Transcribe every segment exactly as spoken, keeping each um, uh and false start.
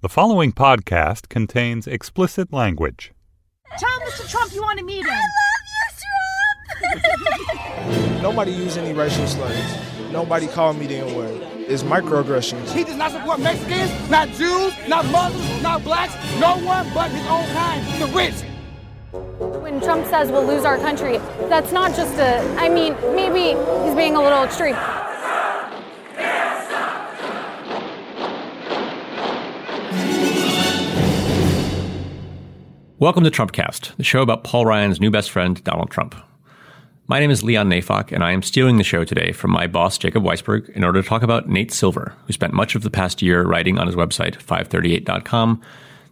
The following podcast contains explicit language. Tell Mister Trump you want to meet him. I love you, Trump! Nobody used any racial slurs. Nobody called me the N-word. It's microaggressions. He does not support Mexicans, not Jews, not Muslims, not blacks, no one but his own kind, the rich. When Trump says we'll lose our country, that's not just a, I mean, maybe he's being a little extreme. Welcome to Trumpcast, the show about Paul Ryan's new best friend, Donald Trump. My name is Leon Neyfakh, and I am stealing the show today from my boss, Jacob Weisberg, in order to talk about Nate Silver, who spent much of the past year writing on his website, five thirty-eight dot com,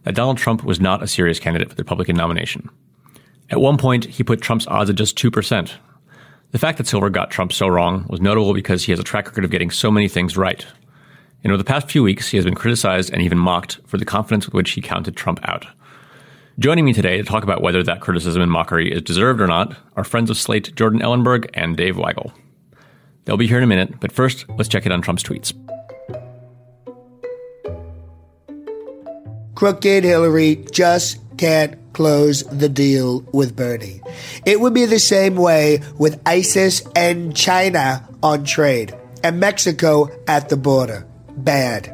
that Donald Trump was not a serious candidate for the Republican nomination. At one point, he put Trump's odds at just two percent. The fact that Silver got Trump so wrong was notable because he has a track record of getting so many things right. And over the past few weeks, he has been criticized and even mocked for the confidence with which he counted Trump out. Joining me today to talk about whether that criticism and mockery is deserved or not are friends of Slate Jordan Ellenberg and Dave Weigel. They'll be here in a minute, but first, let's check in on Trump's tweets. Crooked Hillary just can't close the deal with Bernie. It would be the same way with ISIS and China on trade and Mexico at the border. Bad.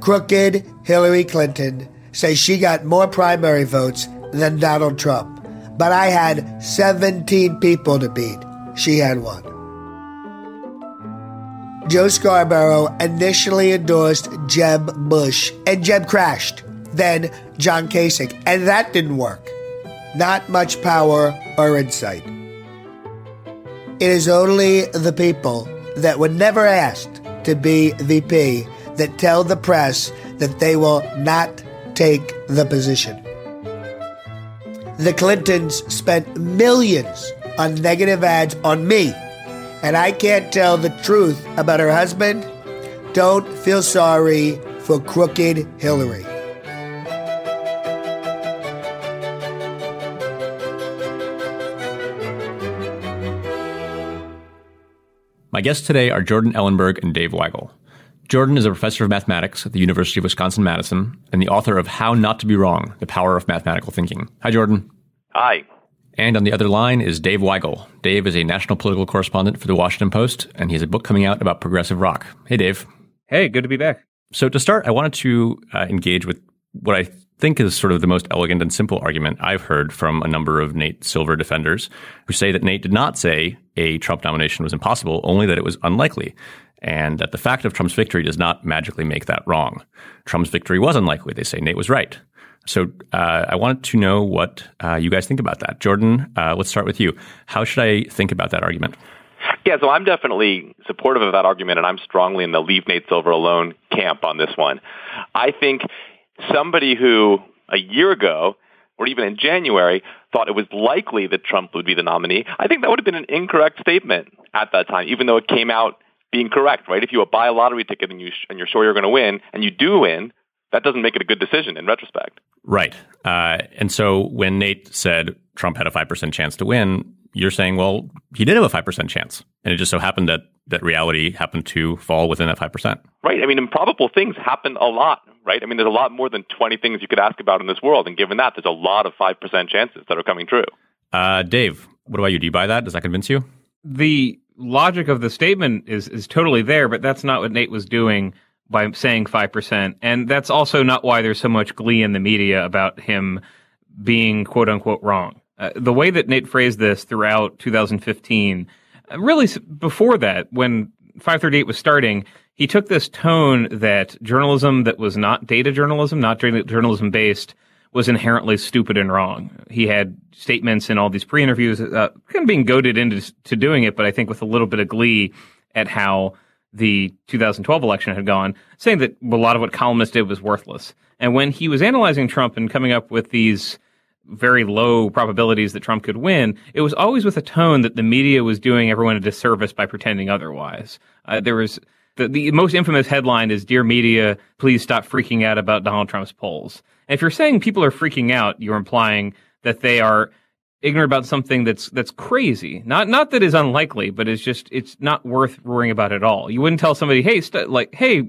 Crooked Hillary Clinton says she got more primary votes than Donald Trump, but I had seventeen people to beat. She had one. Joe Scarborough initially endorsed Jeb Bush, and Jeb crashed. Then John Kasich, and that didn't work. Not much power or insight. It is only the people that were never asked to be V P that tell the press that they will not take the position. The Clintons spent millions on negative ads on me, and I can't tell the truth about her husband. Don't feel sorry for crooked Hillary. My guests today are Jordan Ellenberg and Dave Weigel. Jordan is a professor of mathematics at the University of Wisconsin-Madison and the author of How Not to Be Wrong: The Power of Mathematical Thinking. Hi, Jordan. Hi. And on the other line is Dave Weigel. Dave is a national political correspondent for the Washington Post, and he has a book coming out about progressive rock. Hey, Dave. Hey, good to be back. So to start, I wanted to uh, engage with what I think is sort of the most elegant and simple argument I've heard from a number of Nate Silver defenders who say that Nate did not say a Trump nomination was impossible, only that it was unlikely, and that the fact of Trump's victory does not magically make that wrong. Trump's victory was unlikely. They say Nate was right. So uh, I wanted to know what uh, you guys think about that. Jordan, uh, let's start with you. How should I think about that argument? Yeah, so I'm definitely supportive of that argument, and I'm strongly in the leave Nate Silver alone camp on this one. I think somebody who a year ago, or even in January, thought it was likely that Trump would be the nominee, I think that would have been an incorrect statement at that time, even though it came out being correct, right? If you buy a lottery ticket and, you sh- and you're sure you're going to win, and you do win, that doesn't make it a good decision in retrospect. Right. Uh, and so when Nate said Trump had a five percent chance to win, you're saying, well, he did have a five percent chance. And it just so happened that that reality happened to fall within that five percent. Right. I mean, improbable things happen a lot, right? I mean, there's a lot more than twenty things you could ask about in this world. And given that, there's a lot of five percent chances that are coming true. Uh, Dave, what about you? Do you buy that? Does that convince you? The logic of the statement is is totally there, but that's not what Nate was doing by saying five percent. And that's also not why there's so much glee in the media about him being, quote unquote, wrong. Uh, the way that Nate phrased this throughout two thousand fifteen, really before that, when five thirty-eight was starting, he took this tone that journalism that was not data journalism, not journalism based, was inherently stupid and wrong. He had statements in all these pre-interviews, uh, kind of being goaded into to doing it, but I think with a little bit of glee at how the two thousand twelve election had gone, saying that a lot of what columnists did was worthless. And when he was analyzing Trump and coming up with these very low probabilities that Trump could win, it was always with a tone that the media was doing everyone a disservice by pretending otherwise. Uh, there was the, the most infamous headline is, "Dear Media, please stop freaking out about Donald Trump's polls." And if you're saying people are freaking out, you're implying that they are ignorant about something that's that's crazy. Not not that is unlikely, but it's just it's not worth worrying about at all. You wouldn't tell somebody, hey, st- like, hey,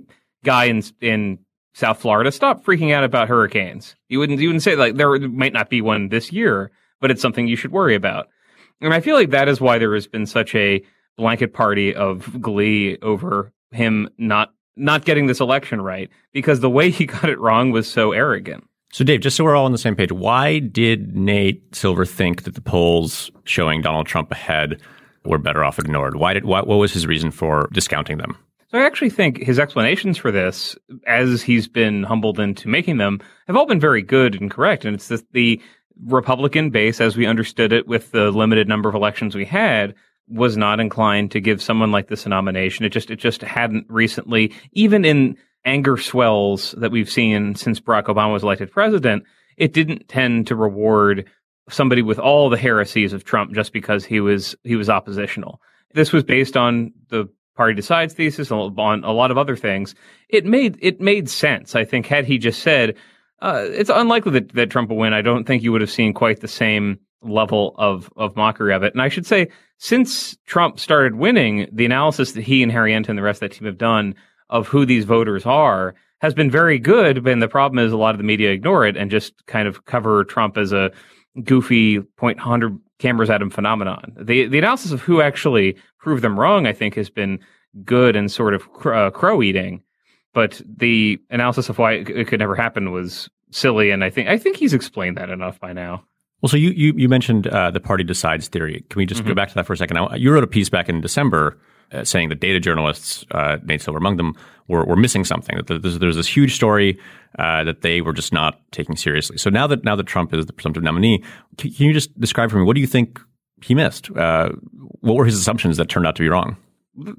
guy in in South Florida, stop freaking out about hurricanes. You wouldn't you wouldn't say like there might not be one this year, but it's something you should worry about. And I feel like that is why there has been such a blanket party of glee over him not not getting this election right, because the way he got it wrong was so arrogant. So, Dave, just so we're all on the same page, why did Nate Silver think that the polls showing Donald Trump ahead were better off ignored? Why did? Why, what was his reason for discounting them? So I actually think his explanations for this, as he's been humbled into making them, have all been very good and correct. And it's the, the Republican base, as we understood it with the limited number of elections we had, was not inclined to give someone like this a nomination. It just it just hadn't recently, even in anger swells that we've seen since Barack Obama was elected president, it didn't tend to reward somebody with all the heresies of Trump just because he was he was oppositional. This was based on the Party Decides thesis, on a lot of other things. It made it made sense. I think had he just said, uh, it's unlikely that, that Trump will win, I don't think you would have seen quite the same level of, of mockery of it. And I should say, since Trump started winning, the analysis that he and Harry Enten and the rest of that team have done of who these voters are has been very good, but the problem is a lot of the media ignore it and just kind of cover Trump as a goofy point hundred cameras at him phenomenon. The the analysis of who actually proved them wrong, I think, has been good and sort of cr- uh, crow eating, but the analysis of why it, it could never happen was silly. And I think I think he's explained that enough by now. Well, so you you, you mentioned uh, the Party Decides theory. Can we just mm-hmm. go back to that for a second? I, you wrote a piece back in December Uh, saying that data journalists, uh, Nate Silver among them, were, were missing something. That there's, there's this huge story uh, that they were just not taking seriously. So now that now that Trump is the presumptive nominee, can, can you just describe for me, what do you think he missed? Uh, what were his assumptions that turned out to be wrong?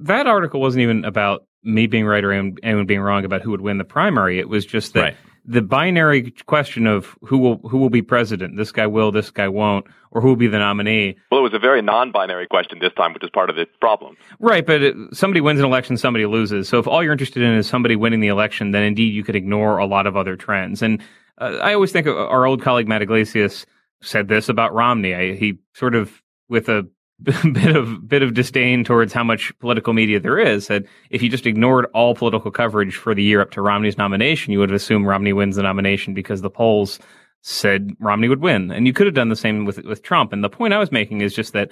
That article wasn't even about me being right or anyone being wrong about who would win the primary. It was just that right. The binary question of who will who will be president, this guy will, this guy won't, or who will be the nominee. Well, it was a very non-binary question this time, which is part of the problem. Right, but it, somebody wins an election, somebody loses. So if all you're interested in is somebody winning the election, then indeed you could ignore a lot of other trends. And uh, I always think our old colleague Matt Iglesias said this about Romney. I, he sort of, with a bit of bit of disdain towards how much political media there is, said if you just ignored all political coverage for the year up to Romney's nomination, you would have assumed Romney wins the nomination because the polls said Romney would win. And you could have done the same with with Trump. And the point I was making is just that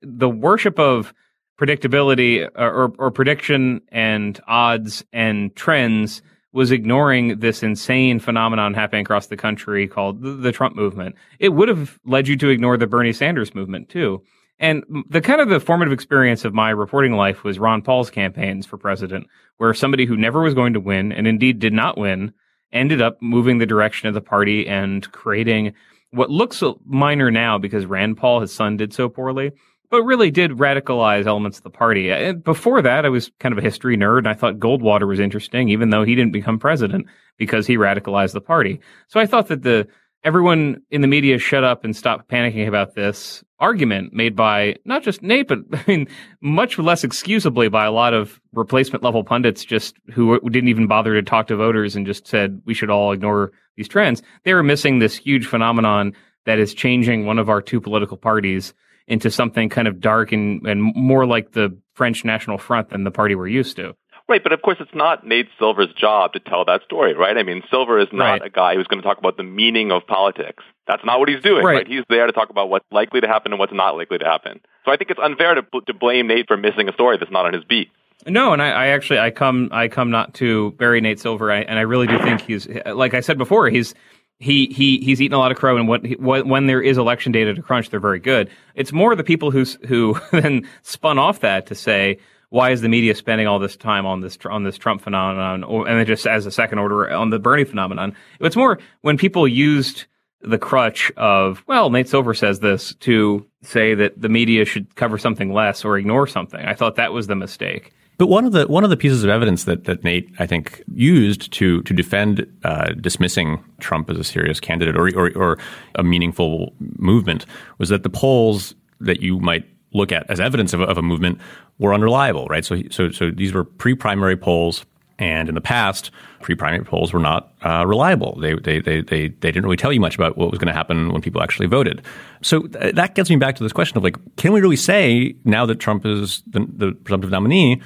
the worship of predictability or, or prediction and odds and trends was ignoring this insane phenomenon happening across the country called the, the Trump movement. It would have led you to ignore the Bernie Sanders movement, too. And the kind of the formative experience of my reporting life was Ron Paul's campaigns for president, where somebody who never was going to win and indeed did not win ended up moving the direction of the party and creating what looks minor now because Rand Paul, his son, did so poorly, but really did radicalize elements of the party. And before that, I was kind of a history nerd, and I thought Goldwater was interesting, even though he didn't become president because he radicalized the party. So I thought that the everyone in the media shut up and stop panicking about this argument made by not just Nate, but I mean, much less excusably by a lot of replacement level pundits just who didn't even bother to talk to voters and just said we should all ignore these trends. They were missing this huge phenomenon that is changing one of our two political parties into something kind of dark and, and more like the French National Front than the party we're used to. Right, but of course it's not Nate Silver's job to tell that story, right? I mean, Silver is not right. a guy who's going to talk about the meaning of politics. That's not what he's doing, right. right? He's there to talk about what's likely to happen and what's not likely to happen. So I think it's unfair to to blame Nate for missing a story that's not on his beat. No, and I, I actually, I come I come not to bury Nate Silver, I, and I really do think he's, like I said before, he's he he he's eaten a lot of crow, and what, he, what when there is election data to crunch, they're very good. It's more the people who's, who then spun off that to say, why is the media spending all this time on this on this Trump phenomenon, or, and then just as a second order on the Bernie phenomenon? It's more when people used the crutch of, well, Nate Silver says this to say that the media should cover something less or ignore something. I thought that was the mistake. But one of the one of the pieces of evidence that that Nate, I think, used to to defend uh, dismissing Trump as a serious candidate or, or or a meaningful movement was that the polls that you might look at as evidence of a, of a movement were unreliable, right? So so so these were pre-primary polls. And in the past, pre-primary polls were not uh, reliable. They, they they they they didn't really tell you much about what was going to happen when people actually voted. So th- that gets me back to this question of, like, can we really say now that Trump is the, the presumptive nominee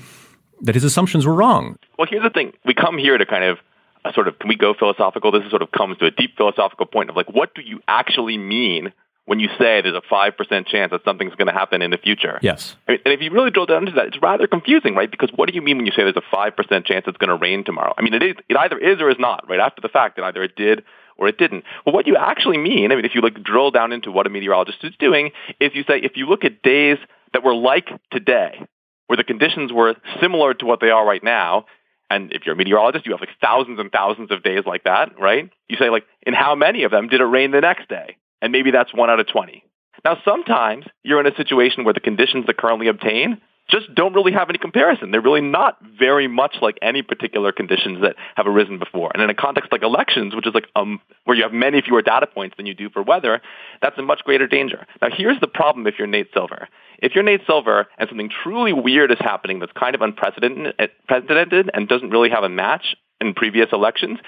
that his assumptions were wrong? Well, here's the thing. We come here to kind of a sort of, can we go philosophical? This is sort of comes to a deep philosophical point of, like, what do you actually mean when you say there's a five percent chance that something's going to happen in the future? Yes. I mean, and if you really drill down into that, it's rather confusing, right? Because what do you mean when you say there's a five percent chance it's going to rain tomorrow? I mean, it is, it either is or is not, right? After the fact, it either it did or it didn't. Well, what you actually mean, I mean, if you like drill down into what a meteorologist is doing, is you say, if you look at days that were like today, where the conditions were similar to what they are right now, and if you're a meteorologist, you have like thousands and thousands of days like that, right? You say, like, in how many of them did it rain the next day? And maybe that's one out of twenty. Now, sometimes you're in a situation where the conditions that currently obtain just don't really have any comparison. They're really not very much like any particular conditions that have arisen before. And in a context like elections, which is like um, where you have many fewer data points than you do for weather, that's a much greater danger. Now, here's the problem if you're Nate Silver. If you're Nate Silver and something truly weird is happening that's kind of unprecedented and doesn't really have a match in previous elections,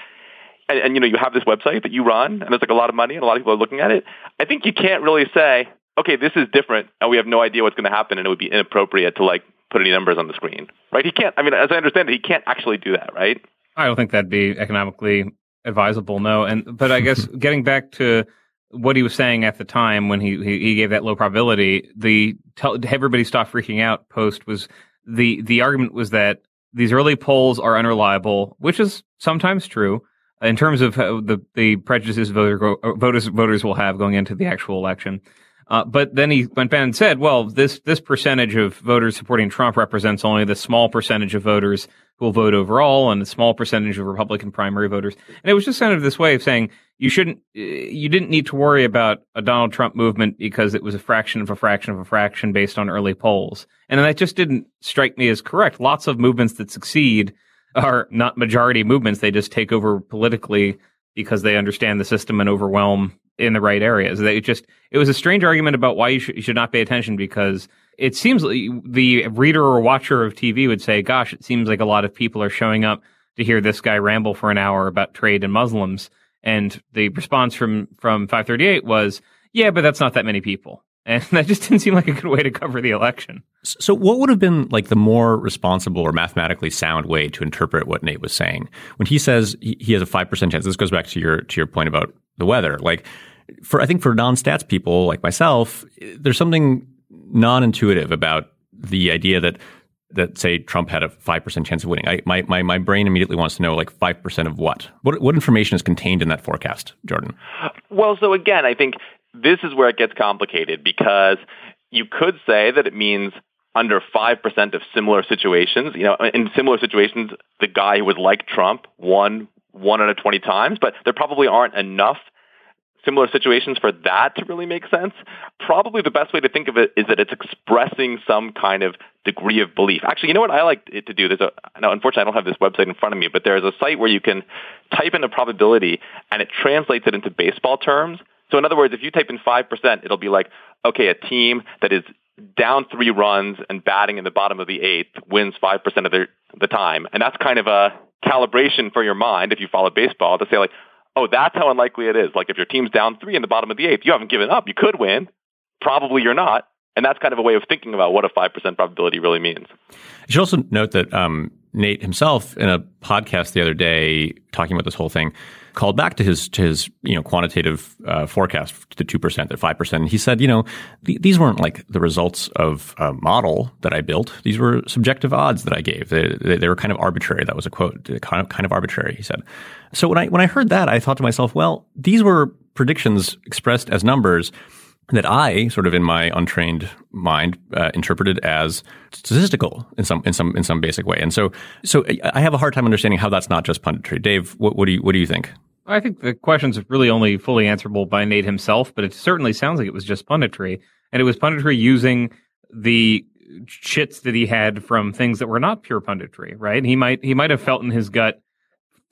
And, and, you know, you have this website that you run, and there's like a lot of money, and a lot of people are looking at it. I think you can't really say, okay, this is different, and we have no idea what's going to happen, and it would be inappropriate to, like, put any numbers on the screen, right? He can't, I mean, as I understand it, he can't actually do that, right? I don't think that'd be economically advisable, no. And but I guess getting back to what he was saying at the time when he, he, he gave that low probability, the tell, everybody stopped freaking out post was the the argument was that these early polls are unreliable, which is sometimes true. In terms of the the prejudices voter, voters voters will have going into the actual election, uh, but then he went back and said, "Well, this this percentage of voters supporting Trump represents only the small percentage of voters who will vote overall, and a small percentage of Republican primary voters." And it was just kind of this way of saying you shouldn't, you didn't need to worry about a Donald Trump movement because it was a fraction of a fraction of a fraction based on early polls, and that just didn't strike me as correct. Lots of movements that succeed are not majority movements. They just take over politically because they understand the system and overwhelm in the right areas. They just, it was a strange argument about why you, sh- you should not pay attention, because it seems like the reader or watcher of T V would say, gosh, it seems like a lot of people are showing up to hear this guy ramble for an hour about trade and Muslims. And the response from, from five thirty-eight was, yeah, but that's not that many people. And that just didn't seem like a good way to cover the election. So what would have been like the more responsible or mathematically sound way to interpret what Nate was saying? When he says he has a five percent chance, this goes back to your to your point about the weather. Like, for I think for non-stats people like myself, there's something non-intuitive about the idea that, that say, Trump had a five percent chance of winning. I, my, my my brain immediately wants to know, like, five percent of what? What what information is contained in that forecast, Jordan? Well, so again, I think this is where it gets complicated, because you could say that it means under five percent of similar situations. You know, in similar situations, the guy who was like Trump won one out of twenty times, but there probably aren't enough similar situations for that to really make sense. Probably the best way to think of it is that it's expressing some kind of degree of belief. Actually, you know what I like to do? There's a, now, unfortunately, I don't have this website in front of me, but there's a site where you can type in a probability and it translates it into baseball terms. So in other words, if you type in five percent, it'll be like, okay, a team that is down three runs and batting in the bottom of the eighth wins five percent of their, the time. And that's kind of a calibration for your mind, if you follow baseball, to say, like, oh, that's how unlikely it is. Like, if your team's down three in the bottom of the eighth, you haven't given up. You could win. Probably you're not. And that's kind of a way of thinking about what a five percent probability really means. You should also note that um, Nate himself, in a podcast the other day, talking about this whole thing, called back to his to his you know quantitative uh, forecast to two percent, to five percent. He said, you know, th- these weren't like the results of a model that I built. These were subjective odds that I gave. They, they, they were kind of arbitrary. That was a quote. Kind of kind of arbitrary. He said. So when I when I heard that, I thought to myself, well, these were predictions expressed as numbers that I, sort of in my untrained mind, uh, interpreted as statistical in some in some in some basic way. And so so I have a hard time understanding how that's not just punditry. Dave, what, what do you what do you think? I think the question's really only fully answerable by Nate himself, but it certainly sounds like it was just punditry. And it was punditry using the chits that he had from things that were not pure punditry, right? He might he might have felt in his gut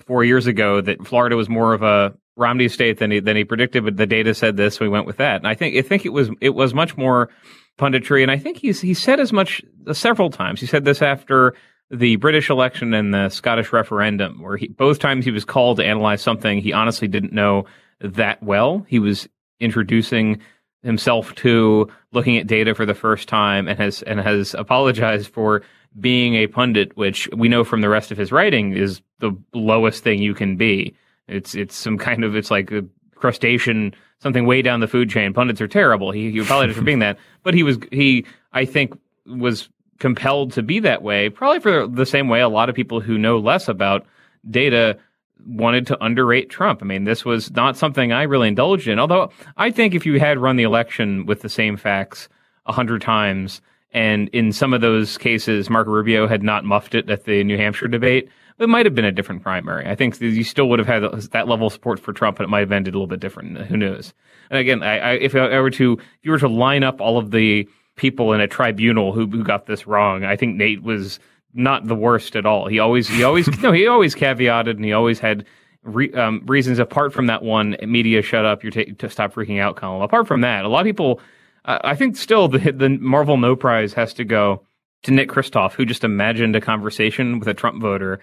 four years ago that Florida was more of a Romney state than he than he predicted, but the data said this, so he went with that. And I think I think it was it was much more punditry, and I think he's he said as much uh, several times. He said this after the British election and the Scottish referendum, where he, both times he was called to analyze something he honestly didn't know that well. He was introducing himself to looking at data for the first time, and has and has apologized for being a pundit, which we know from the rest of his writing is the lowest thing you can be. It's it's some kind of, it's like a crustacean, something way down the food chain. Pundits are terrible. He, he apologized for being that, but he was he I think was compelled to be that way, probably for the same way a lot of people who know less about data wanted to underrate Trump. I mean, this was not something I really indulged in, although I think if you had run the election with the same facts a hundred times, and in some of those cases, Marco Rubio had not muffed it at the New Hampshire debate, it might have been a different primary. I think you still would have had that level of support for Trump, and it might have ended a little bit different. Who knows? And again, I, I, if I were to, if you were to line up all of the people in a tribunal who, who got this wrong, I think Nate was not the worst at all. He always, he always, no, he always caveated, and he always had re, um, reasons apart from that one media shut up, you're ta- to stop freaking out column. Apart from that, a lot of people, uh, I think, still the the Marvel No Prize has to go to Nick Kristoff, who just imagined a conversation with a Trump voter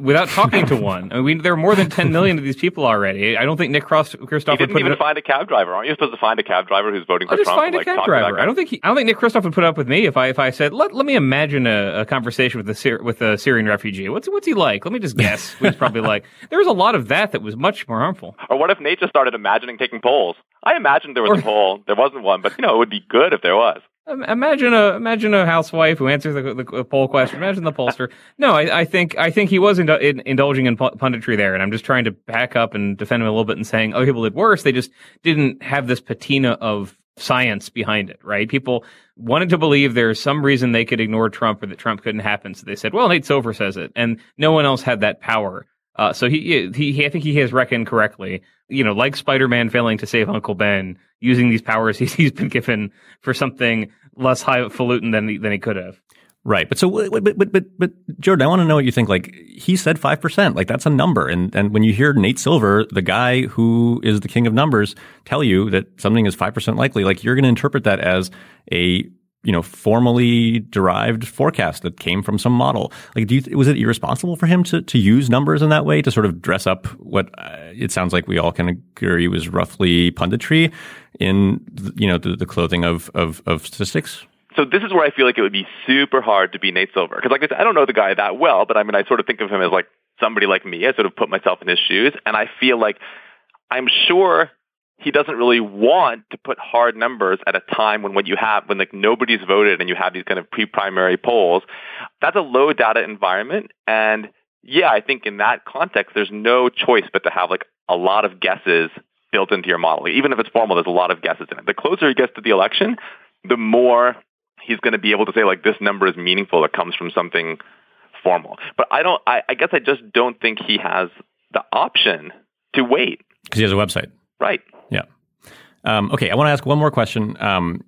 without talking to one. I mean, there are more than ten million of these people already. I don't think Nick Kristoff would put didn't even up... find a cab driver. Aren't you supposed to find a cab driver who's voting I'll for just Trump? Find a like, cab driver. I don't think he, I don't think Nick Kristoff would put up with me if I if I said let let me imagine a, a conversation with a Syri- with a Syrian refugee. What's what's he like? Let me just guess. What he's probably like. There was a lot of that that was much more harmful. Or what if Nate just started imagining taking polls? I imagined there was or... a poll. There wasn't one, but you know it would be good if there was. Imagine a imagine a housewife who answers the, the poll question. Imagine the pollster. No, I, I think I think he was in, in, indulging in punditry there, and I'm just trying to back up and defend him a little bit and saying other people did worse. They just didn't have this patina of science behind it, right? People wanted to believe there's some reason they could ignore Trump or that Trump couldn't happen, so they said, "Well, Nate Silver says it," and no one else had that power. Uh, so he, he, he, I think he has reckoned correctly, you know, like Spider-Man failing to save Uncle Ben, using these powers he's, he's been given for something less highfalutin than he, than he could have. Right. But so, but, but, but, but Jordan, I want to know what you think. Like, he said five percent, like that's a number. And, and when you hear Nate Silver, the guy who is the king of numbers, tell you that something is five percent likely, like you're going to interpret that as a, you know, formally derived forecast that came from some model. Like, do you, was it irresponsible for him to, to use numbers in that way to sort of dress up what uh, it sounds like we all can agree was roughly punditry in, you know, the, the clothing of, of, of statistics? So this is where I feel like it would be super hard to be Nate Silver. Because like I said, I don't know the guy that well, but I mean, I sort of think of him as like somebody like me. I sort of put myself in his shoes, and I feel like I'm sure he doesn't really want to put hard numbers at a time when what you have, when like nobody's voted and you have these kind of pre-primary polls. That's a low data environment. And yeah, I think in that context, there's no choice but to have like a lot of guesses built into your model. Even if it's formal, there's a lot of guesses in it. The closer he gets to the election, the more he's going to be able to say like this number is meaningful. It comes from something formal. But I don't, I, I guess I just don't think he has the option to wait. Because he has a website. Right. Yeah. Um, okay. I want to ask one more question um,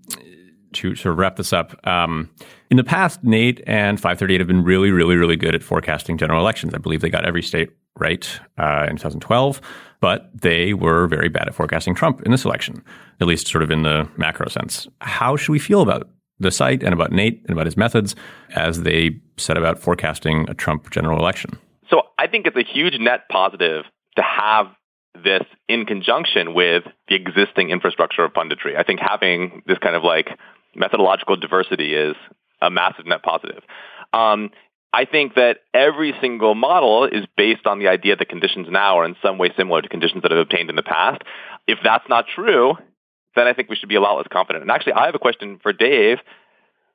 to sort of wrap this up. Um, in the past, Nate and five thirty-eight have been really, really, really good at forecasting general elections. I believe they got every state right uh, in twenty twelve, but they were very bad at forecasting Trump in this election, at least sort of in the macro sense. How should we feel about the site and about Nate and about his methods as they set about forecasting a Trump general election? So I think it's a huge net positive to have this in conjunction with the existing infrastructure of punditry. I think having this kind of like methodological diversity is a massive net positive. Um, I think that every single model is based on the idea that conditions now are in some way similar to conditions that have obtained in the past. If that's not true, then I think we should be a lot less confident. And actually, I have a question for Dave,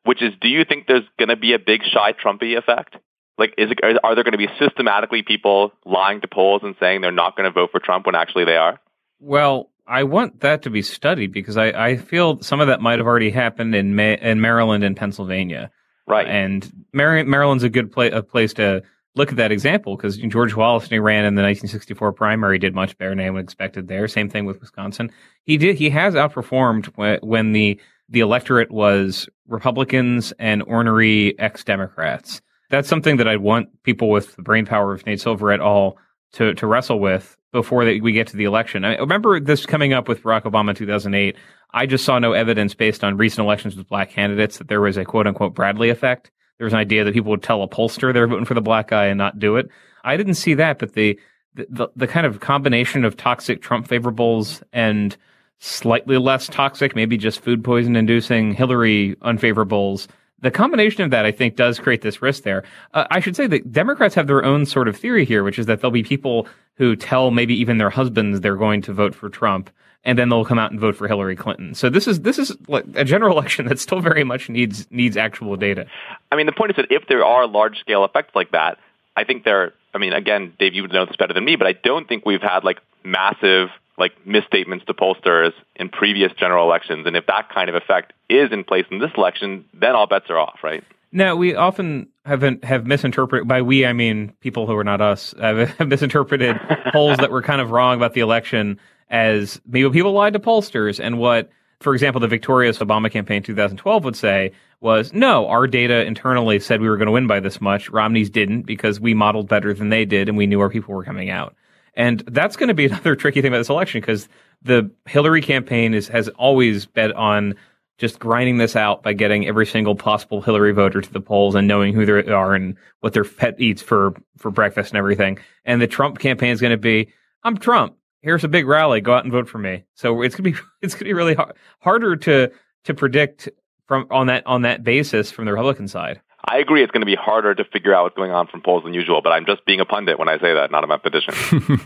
which is, do you think there's going to be a big shy Trumpy effect? Like, is it, are there going to be systematically people lying to polls and saying they're not going to vote for Trump when actually they are? Well, I want that to be studied because I, I feel some of that might have already happened in Ma- in Maryland and Pennsylvania. Right. And Mary- Maryland's a good pla- a place to look at that example because George Wallace, when he ran in the nineteen sixty-four primary, did much better than anyone expected there. Same thing with Wisconsin. He did. He has outperformed when, when the the electorate was Republicans and ornery ex-Democrats. That's something that I'd want people with the brainpower of Nate Silver et al. to, to wrestle with before that we get to the election. I remember this coming up with Barack Obama in two thousand eight. I just saw no evidence based on recent elections with black candidates that there was a quote-unquote Bradley effect. There was an idea that people would tell a pollster they're voting for the black guy and not do it. I didn't see that, but the the, the kind of combination of toxic Trump favorables and slightly less toxic, maybe just food poison-inducing Hillary unfavorables, the combination of that, I think, does create this risk there. Uh, I should say that Democrats have their own sort of theory here, which is that there'll be people who tell maybe even their husbands they're going to vote for Trump, and then they'll come out and vote for Hillary Clinton. So this is this is like a general election that still very much needs needs actual data. I mean, the point is that if there are large-scale effects like that, I think there – I mean, again, Dave, you would know this better than me, but I don't think we've had, like, massive – like misstatements to pollsters in previous general elections. And if that kind of effect is in place in this election, then all bets are off, right? Now, we often haven't have misinterpreted, by we I mean people who are not us, have misinterpreted polls that were kind of wrong about the election as maybe people lied to pollsters. And what, for example, the victorious Obama campaign in two thousand twelve would say was, no, our data internally said we were going to win by this much. Romney's didn't because we modeled better than they did and we knew our people were coming out. And that's going to be another tricky thing about this election because the Hillary campaign is has always bet on just grinding this out by getting every single possible Hillary voter to the polls and knowing who they are and what their pet eats for, for breakfast and everything. And the Trump campaign is going to be, I'm Trump. Here's a big rally. Go out and vote for me. So it's going to be it's going to be really hard, harder to to predict from on that on that basis from the Republican side. I agree it's going to be harder to figure out what's going on from polls than usual, but I'm just being a pundit when I say that, not a mathematician.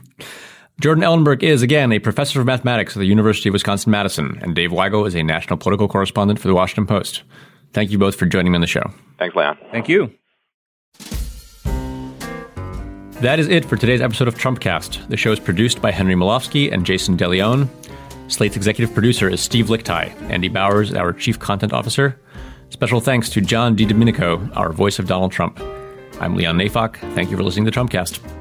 Jordan Ellenberg is, again, a professor of mathematics at the University of Wisconsin-Madison, and Dave Weigel is a national political correspondent for the Washington Post. Thank you both for joining me on the show. Thanks, Leon. Thank you. That is it for today's episode of Trumpcast. The show is produced by Henry Malofsky and Jason DeLeon. Slate's executive producer is Steve Lichteig. Andy Bowers, our chief content officer. Special thanks to John DiDomenico, our voice of Donald Trump. I'm Leon Neyfakh. Thank you for listening to Trumpcast.